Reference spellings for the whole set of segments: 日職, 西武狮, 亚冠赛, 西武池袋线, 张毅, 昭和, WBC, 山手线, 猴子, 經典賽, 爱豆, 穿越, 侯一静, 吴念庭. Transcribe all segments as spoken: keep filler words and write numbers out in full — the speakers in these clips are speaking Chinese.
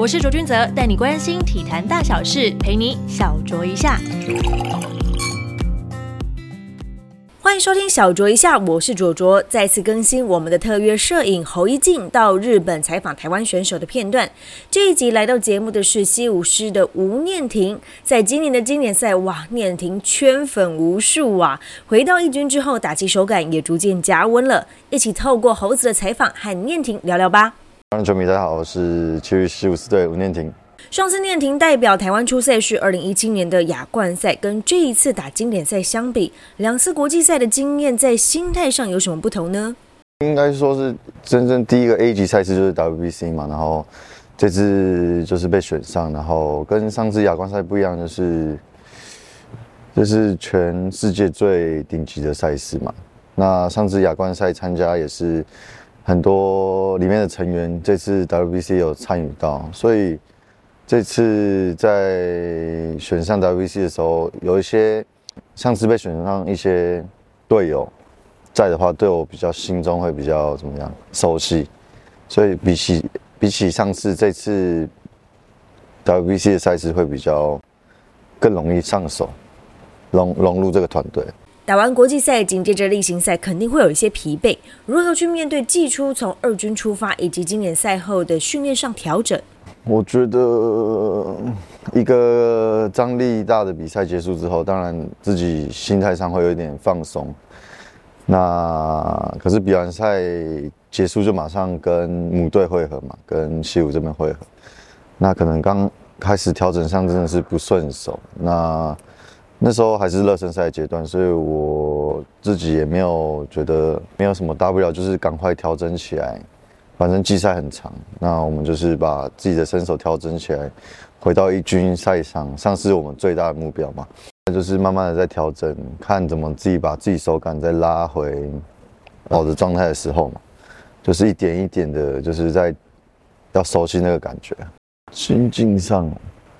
我是卓君泽，带你关心体坛大小事，陪你小酌一下。欢迎收听小酌一下，我是卓卓，再次更新我们的特约摄影侯一静到日本采访台湾选手的片段。这一集来到节目的是西武狮的吴念庭，在今年的经典赛，哇，念庭圈粉无数啊！回到一军之后，打击手感也逐渐加温了。一起透过猴子的采访和念庭聊聊吧。台湾球迷大家好，我是七日西武狮队吴念庭。上次念庭代表台湾出赛是二零一七年的亚冠赛，跟这一次打经典赛相比，两次国际赛的经验在心态上有什么不同呢？应该说是真正第一个 A 级赛事就是 W B C 嘛，然后这次就是被选上，然后跟上次亚冠赛不一样，就是就是全世界最顶级的赛事嘛。那上次亚冠赛参加也是很多里面的成员，这次 W B C 有参与到，所以这次在选上 W B C 的时候，有一些上次被选上一些队友在的话，对我比较心中会比较怎么样熟悉，所以比起比起上次，这次 W B C 的赛事会比较更容易上手，融融入这个团队。打完国际赛，紧接着例行赛，肯定会有一些疲惫，如何去面对季初从二军出发以及经典赛后的训练上调整？我觉得一个张力大的比赛结束之后，当然自己心态上会有一点放松。那可是比完赛结束就马上跟母队会合嘛，跟西武这边会合。那可能刚开始调整上真的是不顺手。那那时候还是热身赛阶段，所以我自己也没有觉得没有什么大不了，就是赶快调整起来。反正季赛很长，那我们就是把自己的身手调整起来，回到一军赛上，上是我们最大的目标嘛。那就是慢慢的在调整，看怎么自己把自己手感再拉回好的状态的时候嘛，就是一点一点的，就是在要熟悉那个感觉。心境上，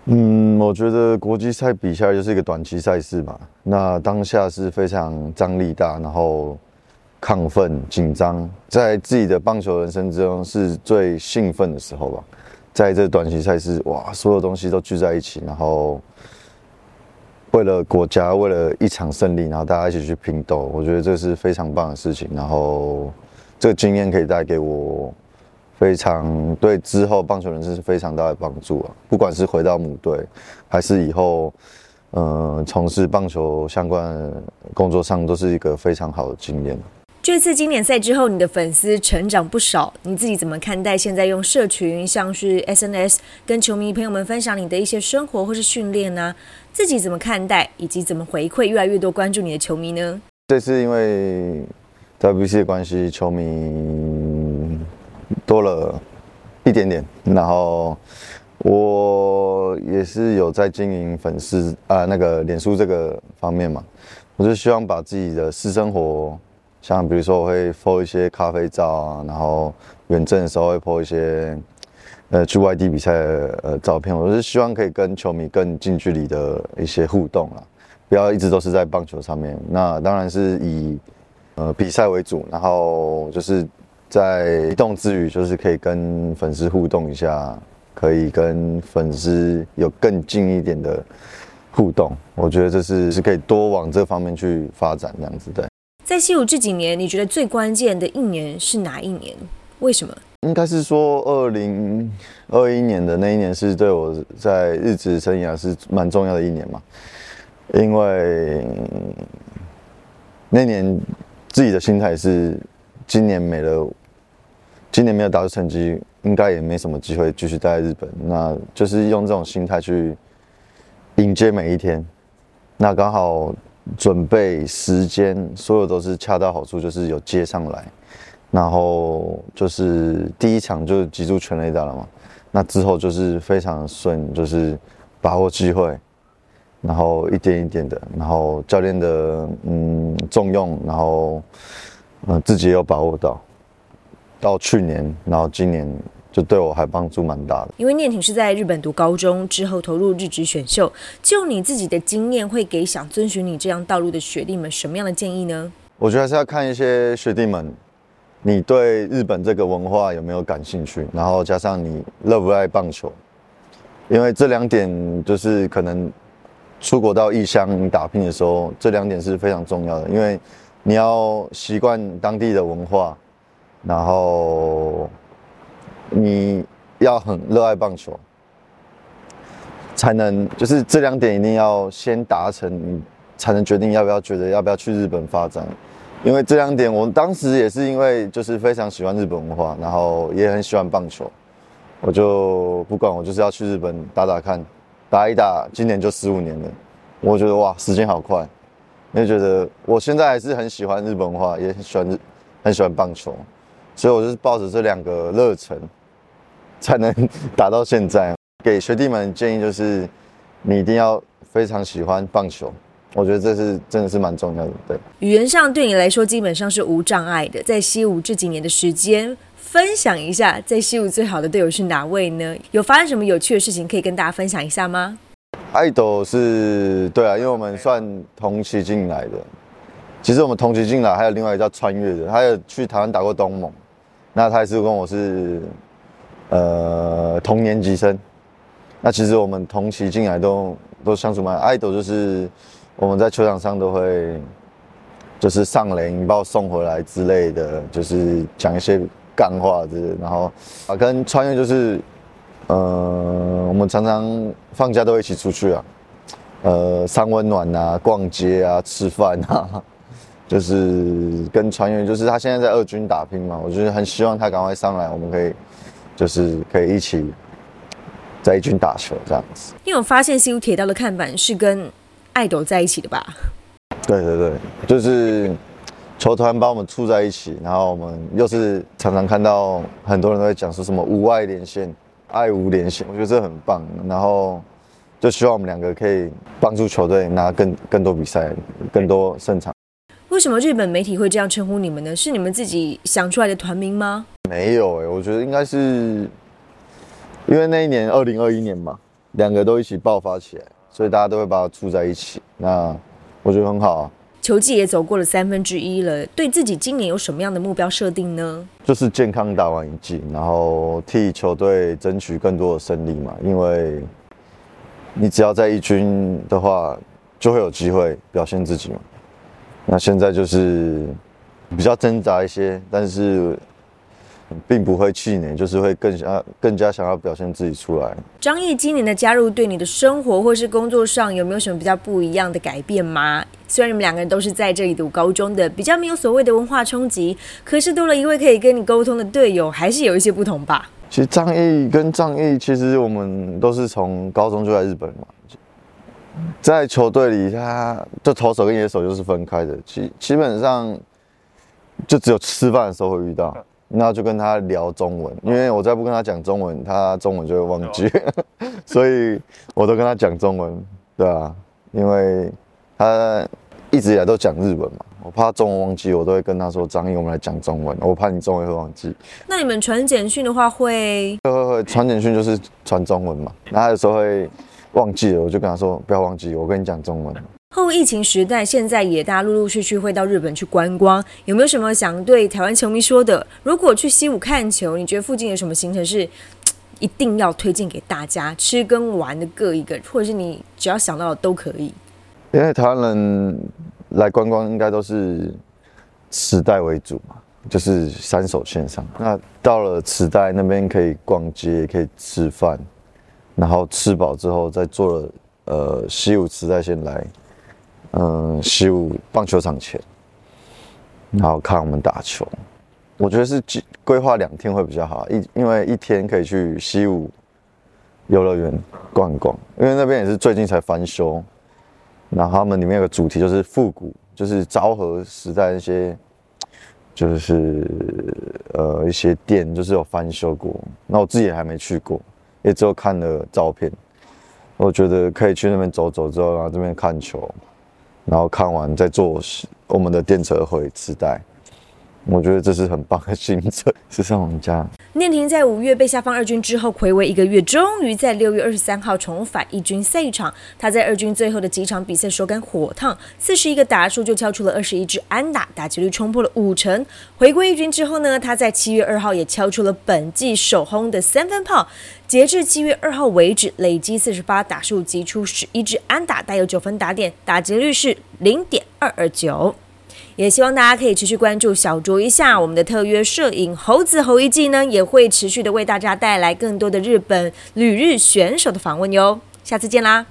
嗯，我觉得国际赛比下来就是一个短期赛事嘛，那当下是非常张力大，然后亢奋紧张，在自己的棒球人生之中是最兴奋的时候吧。在这短期赛事，哇，所有东西都聚在一起，然后为了国家，为了一场胜利，然后大家一起去拼斗，我觉得这是非常棒的事情。然后这个经验可以带给我非常对之后棒球人生是非常大的帮助啊，不管是回到母队，还是以后嗯从事棒球相关工作上，都是一个非常好的经验。这次经典赛之后，你的粉丝成长不少，你自己怎么看待现在用社群，像是 S N S 跟球迷朋友们分享你的一些生活或是训练呢？自己怎么看待，以及怎么回馈越来越多关注你的球迷呢？这次因为 W B C 的关系，球迷多了一点点，然后我也是有在经营粉丝啊那个脸书这个方面嘛，我就希望把自己的私生活。像比如说我会 po 一些咖啡照啊，然后远征的时候会 po 一些呃去外地比赛的、呃、照片，我是希望可以跟球迷更近距离的一些互动啦，不要一直都是在棒球上面。那当然是以呃比赛为主，然后就是在移动之余，就是可以跟粉丝互动一下，可以跟粉丝有更近一点的互动，我觉得这是是可以多往这方面去发展这样子的。在西武这几年，你觉得最关键的一年是哪一年？为什么？应该是说二零二一年的那一年是对我在日职生涯是蛮重要的一年嘛，因为那年自己的心态是今年没了，今年没有打出成绩，应该也没什么机会继续待在日本，那就是用这种心态去迎接每一天。那刚好。准备时间，所有都是恰到好处，就是有接上来，然后就是第一场就击出全垒打了嘛。那之后就是非常顺，就是把握机会，然后一点一点的，然后教练的嗯重用，然后呃自己也有把握到。到去年，然后今年。就对我还帮助蛮大的，因为念庭是在日本读高中之后投入日职选秀，就你自己的经验会给想遵循你这样道路的学弟们什么样的建议呢？我觉得还是要看一些学弟们，你对日本这个文化有没有感兴趣，然后加上你热不热爱棒球，因为这两点就是可能出国到异乡打拼的时候，这两点是非常重要的，因为你要习惯当地的文化，然后你要很热爱棒球，才能就是这两点一定要先达成，你才能决定要不要觉得要不要去日本发展。因为这两点，我当时也是因为就是非常喜欢日本文化，然后也很喜欢棒球，我就不管，我就是要去日本打打看，打一打，今年就十五年了。我觉得哇，时间好快，因为觉得我现在还是很喜欢日本文化，也很喜欢很喜欢棒球，所以我就是抱着这两个热忱，才能打到现在。给学弟们建议就是，你一定要非常喜欢棒球。我觉得这是真的是蛮重要的，对。语言上对你来说基本上是无障碍的。在西武这几年的时间，分享一下在西武最好的队友是哪位呢？有发生什么有趣的事情可以跟大家分享一下吗？爱豆是，对啊，因为我们算同期进来的。其实我们同期进来还有另外一个叫穿越的，他有去台湾打过东盟，那他也是跟我是呃同年级生。那其实我们同期进来都都相处蛮，爱豆就是。我们在球场上都会，就是上垒引爆送回来之类的，就是讲一些干话之类的。然后啊，跟穿越就是，呃，我们常常放假都一起出去啊，呃，三温暖啊，逛街啊，吃饭啊，就是跟穿越，就是他现在在二军打拼嘛，我就是很希望他赶快上来，我们可以就是可以一起在一军打球这样子。因为我发现西武铁道的看板是跟爱豆在一起的吧？对对对，就是球团把我们促在一起，然后我们又是常常看到很多人都在讲说什么无爱连线、爱无连线，我觉得这很棒。然后就希望我们两个可以帮助球队拿更更多比赛、更多胜场。为什么日本媒体会这样称呼你们呢？是你们自己想出来的团名吗？没有哎、欸，我觉得应该是因为那一年二零二一年嘛，两个都一起爆发起来。所以大家都会把它住在一起，那我觉得很好啊。球季也走过了三分之一了，对自己今年有什么样的目标设定呢？就是健康打完一季，然后替球队争取更多的胜利嘛。因为你只要在一军的话，就会有机会表现自己嘛。那现在就是比较挣扎一些，但是并不会气馁，就是会更想更加想要表现自己出来。张毅今年的加入对你的生活或是工作上有没有什么比较不一样的改变吗？虽然你们两个人都是在这里读高中的，比较没有所谓的文化冲击，可是多了一位可以跟你沟通的队友，还是有一些不同吧？其实张毅跟张毅，其实我们都是从高中就在日本嘛，在球队里他就投手跟野手就是分开的，基基本上就只有吃饭的时候会遇到。那就跟他聊中文，因为我再不跟他讲中文，他中文就会忘记，所以我都跟他讲中文，对啊，因为他一直以来都讲日文嘛，我怕中文忘记，我都会跟他说张毅，我们来讲中文，我怕你中文会忘记。那你们传简讯的话会？会会会，传简讯就是传中文嘛，然后有时候会忘记了，我就跟他说不要忘记，我跟你讲中文。后疫情时代，现在也大家陆陆续续会到日本去观光，有没有什么想对台湾球迷说的？如果去西武看球，你觉得附近有什么行程是一定要推荐给大家？吃跟玩的各一个，或者是你只要想到的都可以。因为台湾人来观光应该都是池袋为主嘛，就是山手线上。那到了池袋那边可以逛街，可以吃饭，然后吃饱之后再坐了呃西武池袋线来。嗯，西武棒球场前，然后看我们打球。我觉得是规划两天会比较好，一因为一天可以去西武游乐园逛逛，因为那边也是最近才翻修。然后他们里面有个主题就是复古，就是昭和时代那些，就是呃一些店就是有翻修过。那我自己也还没去过，也只有看了照片。我觉得可以去那边走走之后，然后这边看球。然后看完再坐我们的电车回池袋，我觉得这是很棒的行政，是上皇家。念婷在五月被下放二军之后，睽违一个月，终于在六月二十三号重返一军赛场。他在二军最后的几场比赛手感火烫，四十一个打数就敲出了二十一支安打，打击率冲破了五成。回归一军之后呢，他在七月二号也敲出了本季首轰的三分炮。截至七月二号为止，累积四十八打数，击出十一支安打，带有九分打点，打击率是零点二二九。也希望大家可以持续关注小酌一下，我们的特约摄影猴子侯一季呢，也会持续的为大家带来更多的日本旅日选手的访问哟。下次见啦！